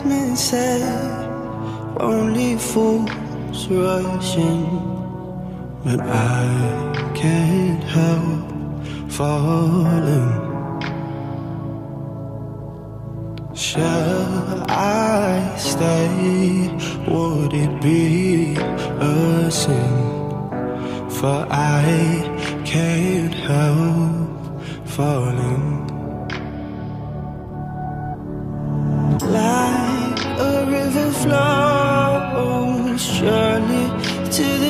has been said. Only fools rushing, but I can't help falling. Shall I stay? Would it be a sin? For I can't help falling. Like a river flows surely to the